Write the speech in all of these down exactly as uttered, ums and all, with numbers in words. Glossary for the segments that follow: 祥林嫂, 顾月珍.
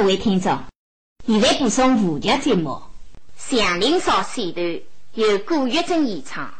各位听众，现在补充妇女节目《祥林嫂》戏段，由顾月珍演唱。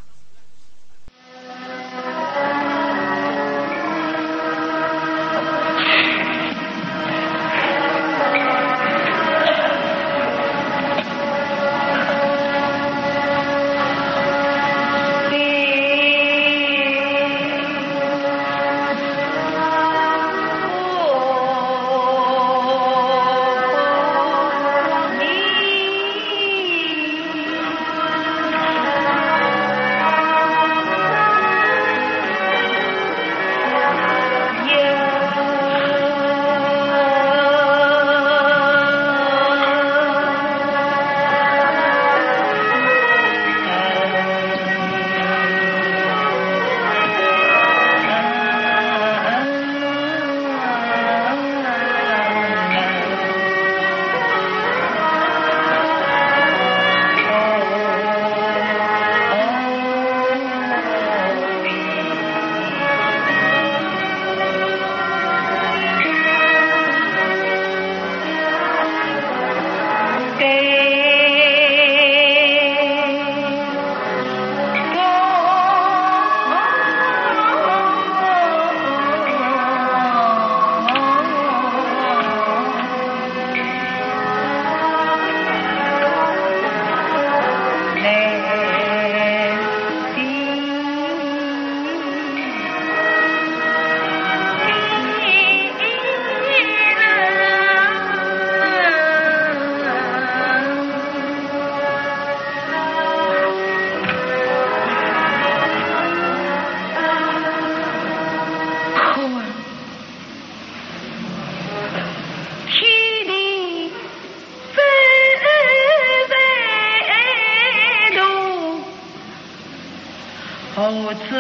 Ha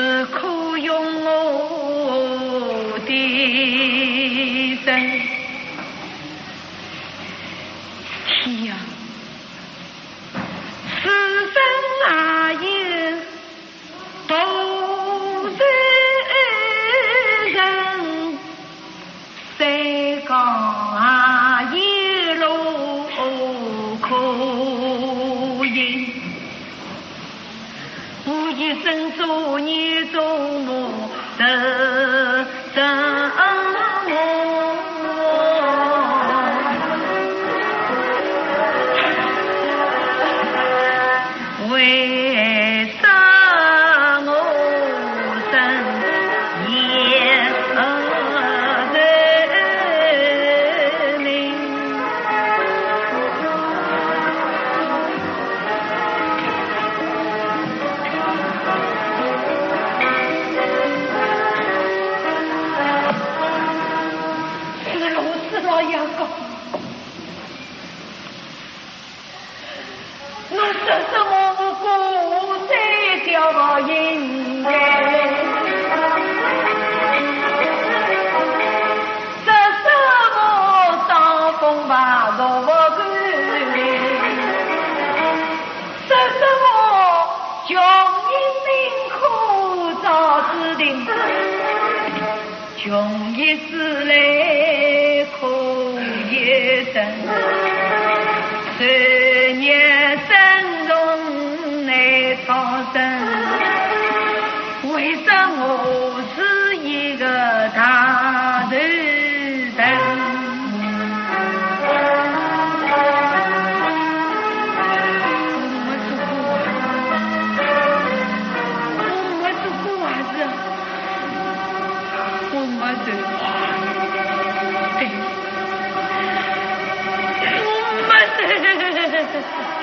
ha ha ha ha ha.